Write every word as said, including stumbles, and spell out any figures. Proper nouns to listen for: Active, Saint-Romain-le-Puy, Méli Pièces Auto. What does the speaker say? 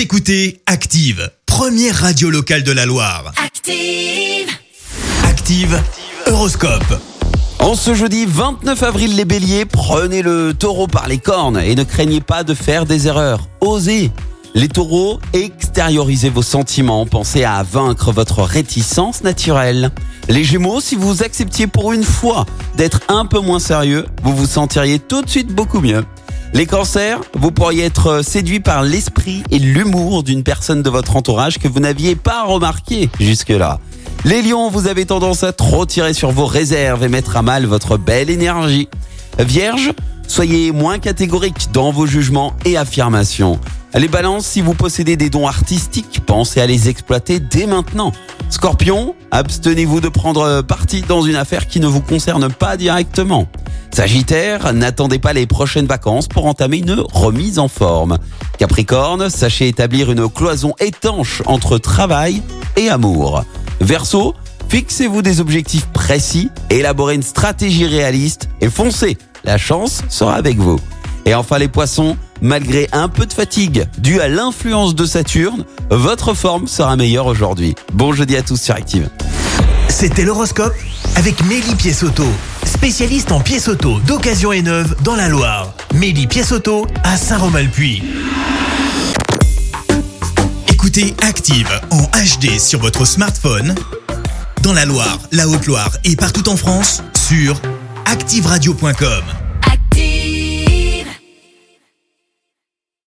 Vous écoutez Active, première radio locale de la Loire. Active Active, Horoscope. En ce jeudi vingt-neuf avril, les béliers, prenez le taureau par les cornes et ne craignez pas de faire des erreurs. Osez. Les taureaux, extériorisez vos sentiments, pensez à vaincre votre réticence naturelle. Les gémeaux, si vous acceptiez pour une fois d'être un peu moins sérieux, vous vous sentiriez tout de suite beaucoup mieux. Les cancers, vous pourriez être séduit par l'esprit et l'humour d'une personne de votre entourage que vous n'aviez pas remarqué jusque-là. Les lions, vous avez tendance à trop tirer sur vos réserves et mettre à mal votre belle énergie. Vierge, soyez moins catégorique dans vos jugements et affirmations. Les balances, si vous possédez des dons artistiques, pensez à les exploiter dès maintenant. Scorpion, abstenez-vous de prendre parti dans une affaire qui ne vous concerne pas directement. Sagittaire, n'attendez pas les prochaines vacances pour entamer une remise en forme. Capricorne, sachez établir une cloison étanche entre travail et amour. Verseau, fixez-vous des objectifs précis, élaborez une stratégie réaliste et foncez, la chance sera avec vous. Et enfin les poissons, malgré un peu de fatigue due à l'influence de Saturne, votre forme sera meilleure aujourd'hui. Bon jeudi à tous sur Active. C'était l'horoscope avec Méli Pièces Auto, spécialiste en pièces auto d'occasion et neuve dans la Loire. Méli Pièces Auto à Saint-Romain-le-Puy. Écoutez Active en H D sur votre smartphone, dans la Loire, la Haute-Loire et partout en France sur active radio point com.